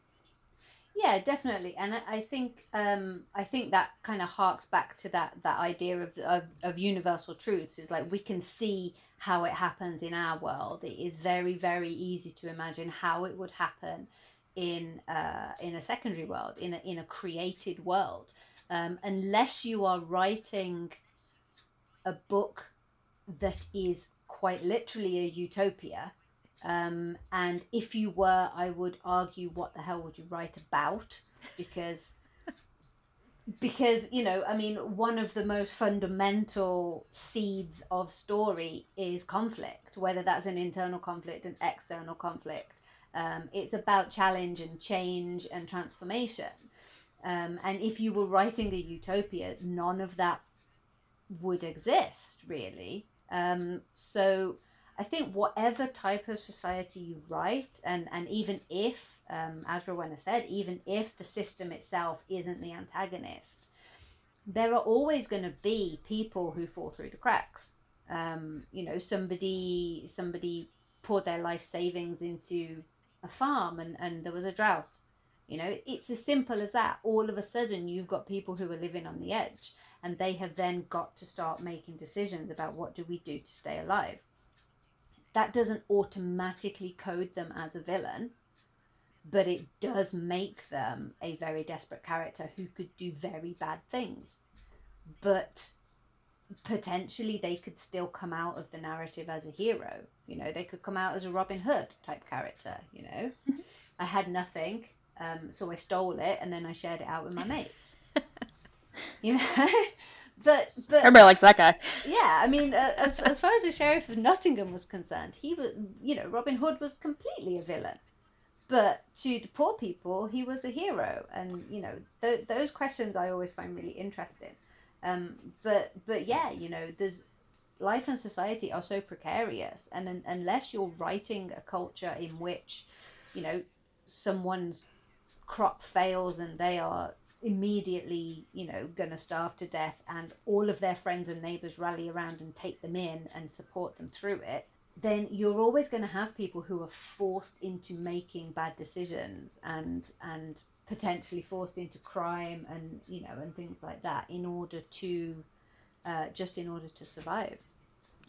Yeah, definitely, and I think um, I think that kind of harks back to that that idea of, of of universal truths. Is like we can see how it happens in our world. It is very very easy to imagine how it would happen in uh, in a secondary world, in a in a created world, um, unless you are writing a book that is quite literally a utopia. Um, and if you were, I would argue, what the hell would you write about? Because, because you know, I mean, one of the most fundamental seeds of story is conflict, whether that's an internal conflict, an external conflict. Um, it's about challenge and change and transformation. Um, and if you were writing a utopia, none of that would exist, really. Um, so... I think whatever type of society you write, and, and even if, um, as Rowena said, even if the system itself isn't the antagonist, there are always going to be people who fall through the cracks. Um, you know, somebody somebody poured their life savings into a farm and, and there was a drought. You know, it's as simple as that. All of a sudden, you've got people who are living on the edge, and they have then got to start making decisions about what do we do to stay alive. That doesn't automatically code them as a villain, but it does make them a very desperate character who could do very bad things. But potentially they could still come out of the narrative as a hero. You know, they could come out as a Robin Hood type character, you know. I had nothing, um, so I stole it and then I shared it out with my mates. You know? But, but everybody likes that guy. Yeah, I mean, uh, as as far as the Sheriff of Nottingham was concerned, he was, you know, Robin Hood was completely a villain, but to the poor people, he was a hero. And you know, th- those questions I always find really interesting. Um, but but yeah, you know, there's life and society are so precarious, and un- unless you're writing a culture in which, you know, someone's crop fails and they are immediately, you know, gonna starve to death, and all of their friends and neighbors rally around and take them in and support them through it, then you're always going to have people who are forced into making bad decisions and and potentially forced into crime and, you know, and things like that in order to uh, just in order to survive.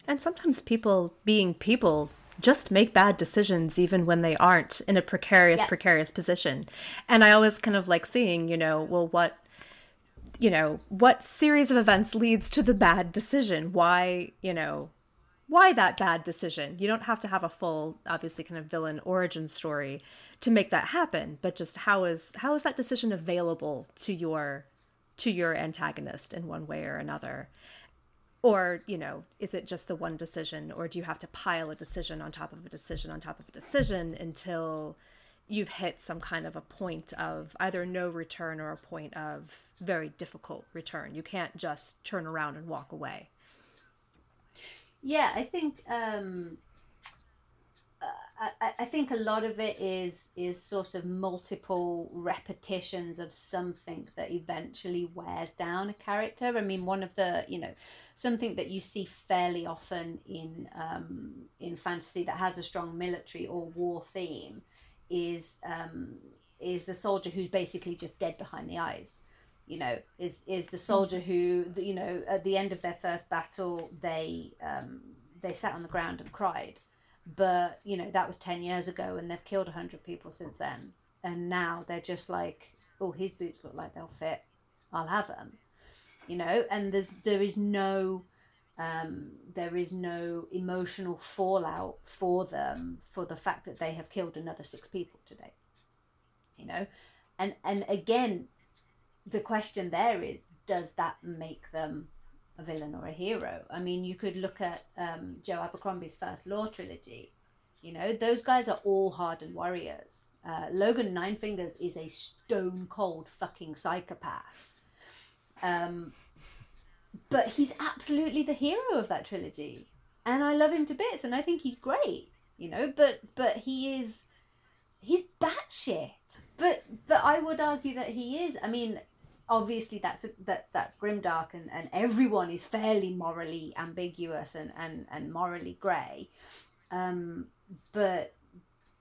And sometimes people being people just make bad decisions even when they aren't in a precarious, yeah. precarious position. And I always kind of like seeing, you know, well, what, you know, what series of events leads to the bad decision? Why, you know, why that bad decision? You don't have to have a full, obviously, kind of villain origin story to make that happen. But just how is how is that decision available to your to your antagonist in one way or another? Or, you know, is it just the one decision, or do you have to pile a decision on top of a decision on top of a decision until you've hit some kind of a point of either no return or a point of very difficult return? You can't just turn around and walk away. Yeah, I think um, I, I think a lot of it is is sort of multiple repetitions of something that eventually wears down a character. I mean, one of the, you know, something that you see fairly often in um, in fantasy that has a strong military or war theme is um, is the soldier who's basically just dead behind the eyes. You know, is is the soldier who, you know, at the end of their first battle, they um, they sat on the ground and cried. But, you know, that was ten years ago, and they've killed one hundred people since then. And now they're just like, oh, his boots look like they'll fit. I'll have them. You know, and there's there is no um, there is no emotional fallout for them for the fact that they have killed another six people today. You know, and and again, the question there is, does that make them a villain or a hero? I mean, you could look at um, Joe Abercrombie's First Law trilogy. You know, those guys are all hardened warriors. Uh, Logan Ninefingers is a stone cold fucking psychopath. Um, but he's absolutely the hero of that trilogy. And I love him to bits, and I think he's great, you know, but, but he is, he's batshit. But, but I would argue that he is, I mean, obviously that's a, that that's grimdark, and, and everyone is fairly morally ambiguous and, and, and morally grey. Um, but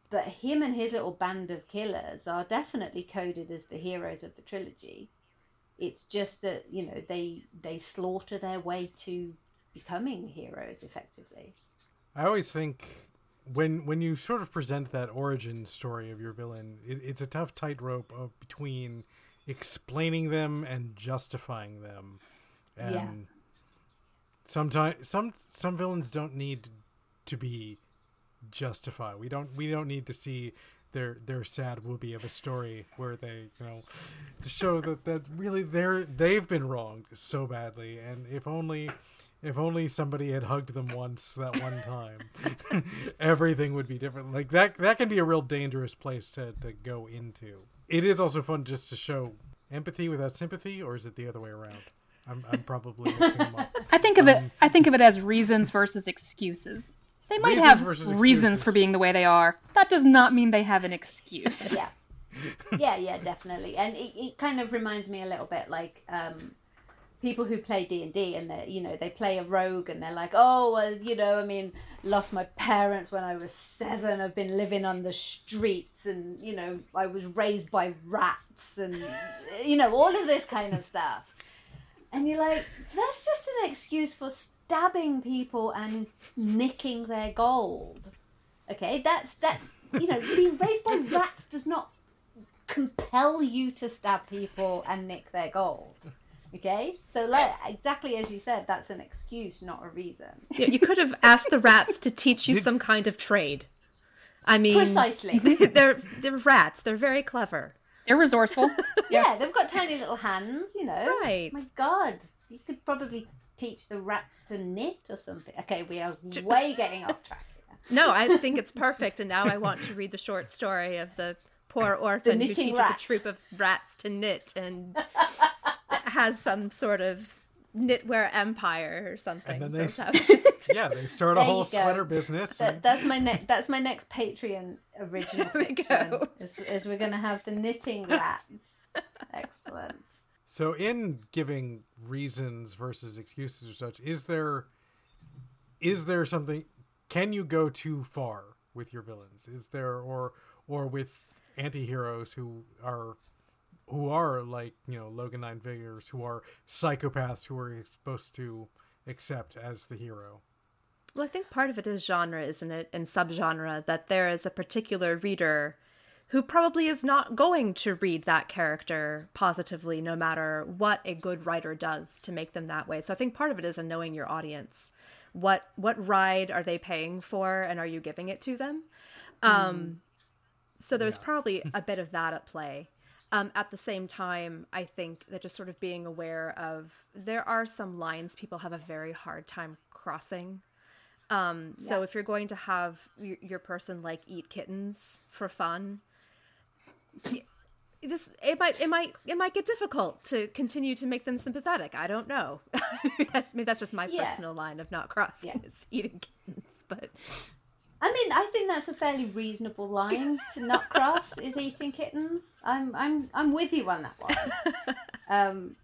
but him and his little band of killers are definitely coded as the heroes of the trilogy. It's just that, you know, they they slaughter their way to becoming heroes effectively. I always think when when you sort of present that origin story of your villain, it, it's a tough tightrope of between explaining them and justifying them, and yeah. sometimes some some villains don't need to be justified. We don't we don't need to see their their sad whoopie of a story where they, you know, to show that that really they're they've been wronged so badly, and if only if only somebody had hugged them once that one time, everything would be different. Like that that can be a real dangerous place to to go into. It is also fun just to show empathy without sympathy, or is it the other way around? I'm, I'm probably mixing them up. I think of um, it. I think of it as reasons versus excuses. They might reasons have reasons for being the way they are. That does not mean they have an excuse. Yeah, yeah, yeah, definitely. And it, it kind of reminds me a little bit like um, people who play D and D, and they, you know, they play a rogue, and they're like, oh, well, you know, I mean, lost my parents when I was seven. I've been living on the streets, and, you know, I was raised by rats, and, you know, all of this kind of stuff. And you're like, that's just an excuse for stabbing people and nicking their gold. Okay, that's, that's, you know, being raised by rats does not compel you to stab people and nick their gold. Okay, so like exactly as you said, that's an excuse, not a reason. Yeah, you could have asked the rats to teach you some kind of trade. I mean, precisely. They're they're rats. They're very clever. They're resourceful. Yeah, yeah, they've got tiny little hands. You know, right? My God, you could probably teach the rats to knit or something. Okay, we are way getting off track here. No, I think it's perfect, and now I want to read the short story of the poor orphan the who teaches rats. a troop of rats to knit and has some sort of knitwear empire or something. And then they st- yeah, they start a whole sweater business. That, and... That's my next. That's my next Patreon original fiction. We is, is we're gonna have the knitting rats. Excellent. So, in giving reasons versus excuses or such, is there is there something? Can you go too far with your villains? Is there or or with anti-heroes who are who are like, you know, Logan Ninefingers, who are psychopaths who are supposed to accept as the hero? Well, I think part of it is genre, isn't it? And subgenre, that there is a particular reader who probably is not going to read that character positively, no matter what a good writer does to make them that way. So I think part of it is in knowing your audience. What what ride are they paying for, and are you giving it to them? Mm. Um, so there's yeah. probably a bit of that at play. Um, at the same time, I think that just sort of being aware of, there are some lines people have a very hard time crossing. Um, yeah. So if you're going to have your, your person like eat kittens for fun, this it might it might it might get difficult to continue to make them sympathetic. I don't know. that's I mean, that's just my yeah. personal line of not crossing yeah. is eating kittens, but. I mean, I think that's a fairly reasonable line to not cross, is eating kittens. I'm I'm I'm with you on that one. Um,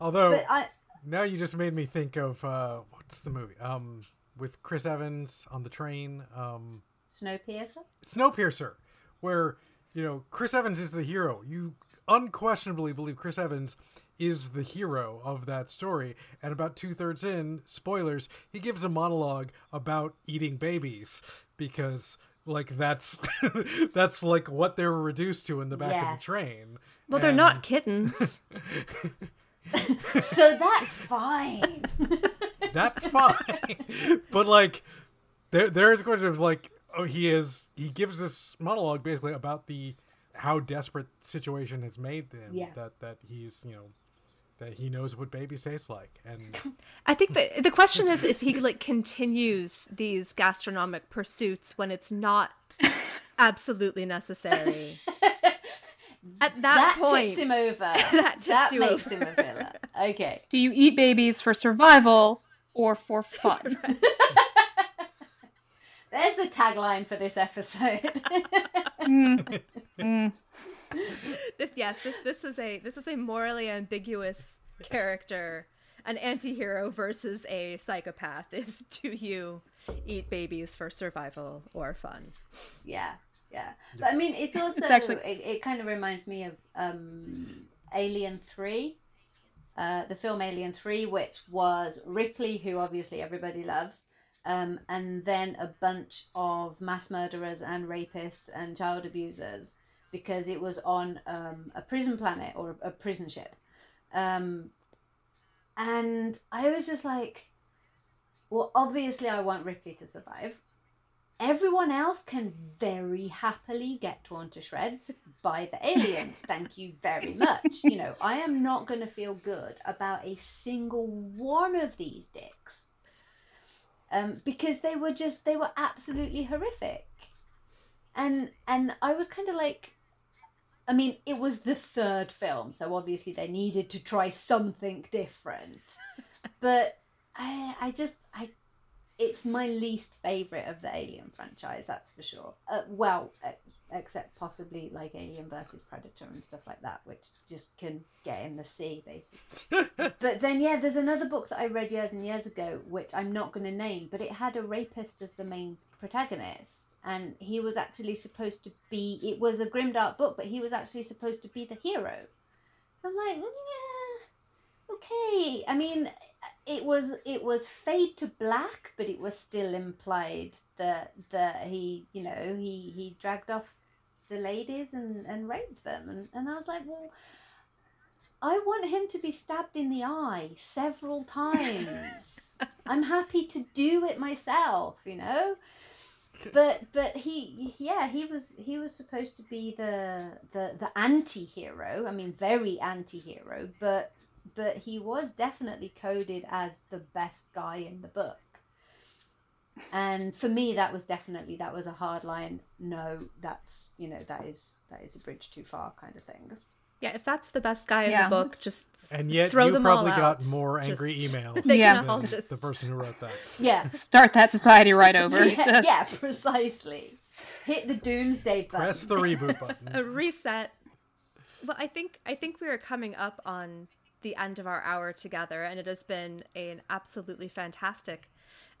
Although, I, now you just made me think of, uh, what's the movie? Um, with Chris Evans on the train. Um, Snowpiercer? Snowpiercer, where, you know, Chris Evans is the hero. You unquestionably believe Chris Evans is the hero of that story, and about two-thirds in, spoilers, he gives a monologue about eating babies, because like that's that's like what they were reduced to in the back yes. of the train. Well, and... they're not kittens. So that's fine. That's fine. But like there there is a question of like, oh, he is he gives this monologue basically about the how desperate situation has made them yeah. that that he's, you know, that he knows what babies taste like. And I think that the question is if he like continues these gastronomic pursuits when it's not absolutely necessary. At that, that point, tips him over. That tips that you makes over. Him a villain. Okay. Do you eat babies for survival or for fun? There's the tagline for this episode. mm. Mm. This yes, this this is a this is a morally ambiguous character, an anti-hero versus a psychopath. Is do you eat babies for survival or fun? Yeah, yeah. But I mean, it's also it's actually... it, it kind of reminds me of um, Alien three, uh, the film Alien three, which was Ripley, who obviously everybody loves. Um, and then a bunch of mass murderers and rapists and child abusers, because it was on um, a prison planet or a prison ship. Um, and I was just like, well, obviously I want Ripley to survive. Everyone else can very happily get torn to shreds by the aliens. Thank you very much. You know, I am not going to feel good about a single one of these dicks. Um, because they were just, they were absolutely horrific. And and I was kind of like, I mean, it was the third film, so obviously they needed to try something different. But I I just, I it's my least favourite of the Alien franchise, that's for sure. Uh, well, except possibly like Alien versus Predator and stuff like that, which just can get in the sea, basically. But then, yeah, there's another book that I read years and years ago, which I'm not going to name, but it had a rapist as the main protagonist. And he was actually supposed to be, it was a grimdark book, but he was actually supposed to be the hero. I'm like, yeah, okay. I mean... It was it was fade to black, but it was still implied that that he you know he, he dragged off the ladies and, and raped them, and, and I was like, well, I want him to be stabbed in the eye several times. I'm happy to do it myself, you know. But but he yeah he was he was supposed to be the the the anti-hero. I mean, very anti-hero, but. But he was definitely coded as the best guy in the book. And for me, that was definitely, that was a hard line. No, that's, you know, that is, that is a bridge too far kind of thing. Yeah, if that's the best guy yeah. in the book, just and yet throw you them probably all got out. More angry just, emails yeah. than just... the person who wrote that. Yeah, start that society right over. yeah, yeah, precisely. Hit the doomsday button. Press the reboot button. A reset. Well, I think I think we are coming up on the end of our hour together, and it has been an absolutely fantastic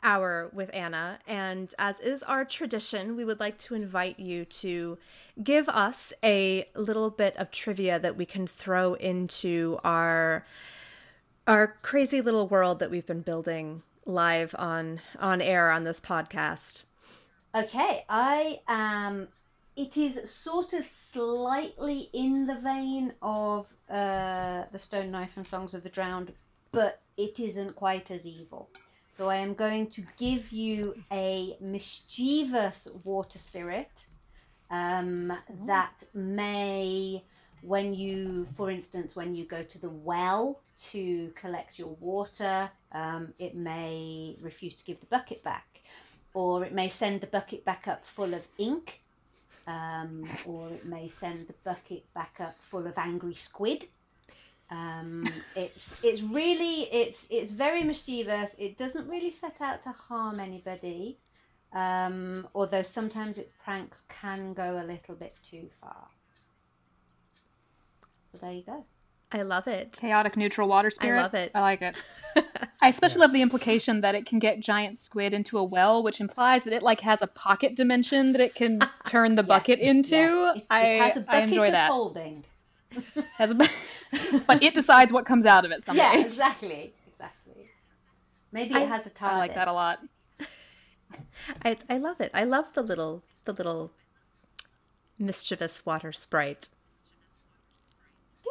hour with Anna, and as is our tradition, we would like to invite you to give us a little bit of trivia that we can throw into our our crazy little world that we've been building live on on air on this podcast. Okay, I am. It is sort of slightly in the vein of uh, the Stone Knife and Songs of the Drowned, but it isn't quite as evil. So I am going to give you a mischievous water spirit um, that may, when you, for instance, when you go to the well to collect your water, um, it may refuse to give the bucket back, or it may send the bucket back up full of ink, um, or it may send the bucket back up full of angry squid. um it's it's really it's it's very mischievous. It doesn't really set out to harm anybody, um although sometimes its pranks can go a little bit too far. So there you go. I love it. Chaotic neutral water spirit. I love it. I like it. I especially yes. love the implication that it can get giant squid into a well, which implies that it like has a pocket dimension that it can turn the yes, bucket into. Yes. It, it I, has a bucket I enjoy of that folding. Has a, but it decides what comes out of it someday. Yeah, exactly, exactly. Maybe it I, has a TARDIS. I like that a lot. I I love it. I love the little the little mischievous water sprite.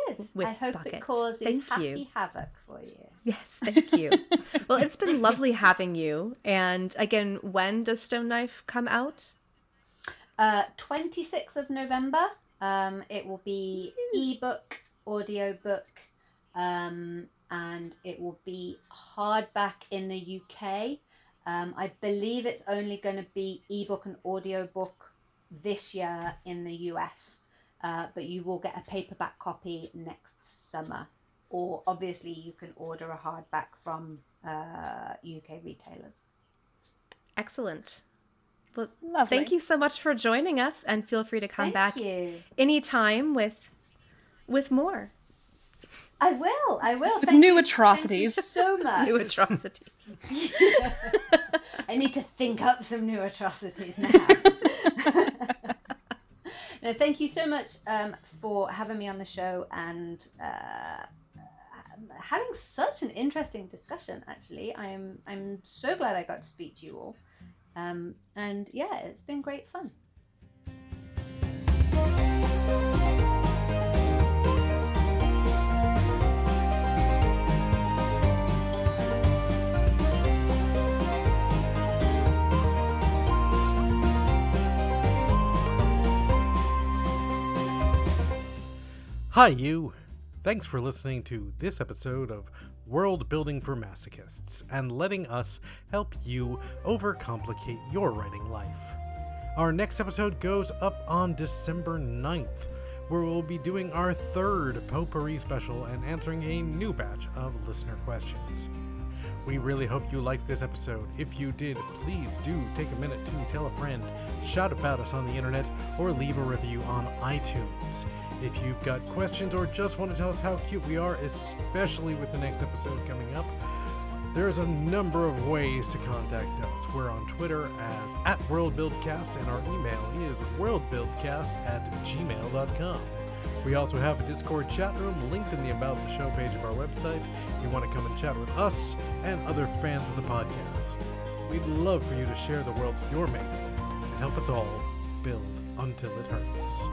Good. With I hope bucket. It causes thank happy you. Havoc for you. Yes, thank you. Well, it's been lovely having you. And again, when does Stone Knife come out? Uh, twenty-sixth of November. Um, it will be ebook, audiobook, um, and it will be hardback in the U K. Um, I believe it's only going to be ebook and audiobook this year in the U S, uh, but you will get a paperback copy next summer. Or obviously you can order a hardback from uh, U K retailers. Excellent. Well, lovely. Thank you so much for joining us, and feel free to come thank back you. Anytime with with more. I will. I will. Thank new you, atrocities. Thank you so much. New atrocities. Yeah. I need to think up some new atrocities now. No, thank you so much um, for having me on the show and uh, having such an interesting discussion. Actually, I'm I'm so glad I got to speak to you all. Um, and yeah, it's been great fun. Hi, you. Thanks for listening to this episode of World Building for Masochists and letting us help you overcomplicate your writing life. Our next episode goes up on December ninth, where we'll be doing our third Potpourri special and answering a new batch of listener questions. We really hope you liked this episode. If you did, please do take a minute to tell a friend, shout about us on the internet, or leave a review on iTunes. If you've got questions or just want to tell us how cute we are, especially with the next episode coming up, there's a number of ways to contact us. We're on Twitter as at WorldBuildCast, and our email is worldbuildcast at gmail dot com. We also have a Discord chat room linked in the About the Show page of our website if you want to come and chat with us and other fans of the podcast. We'd love for you to share the world you're making and help us all build until it hurts.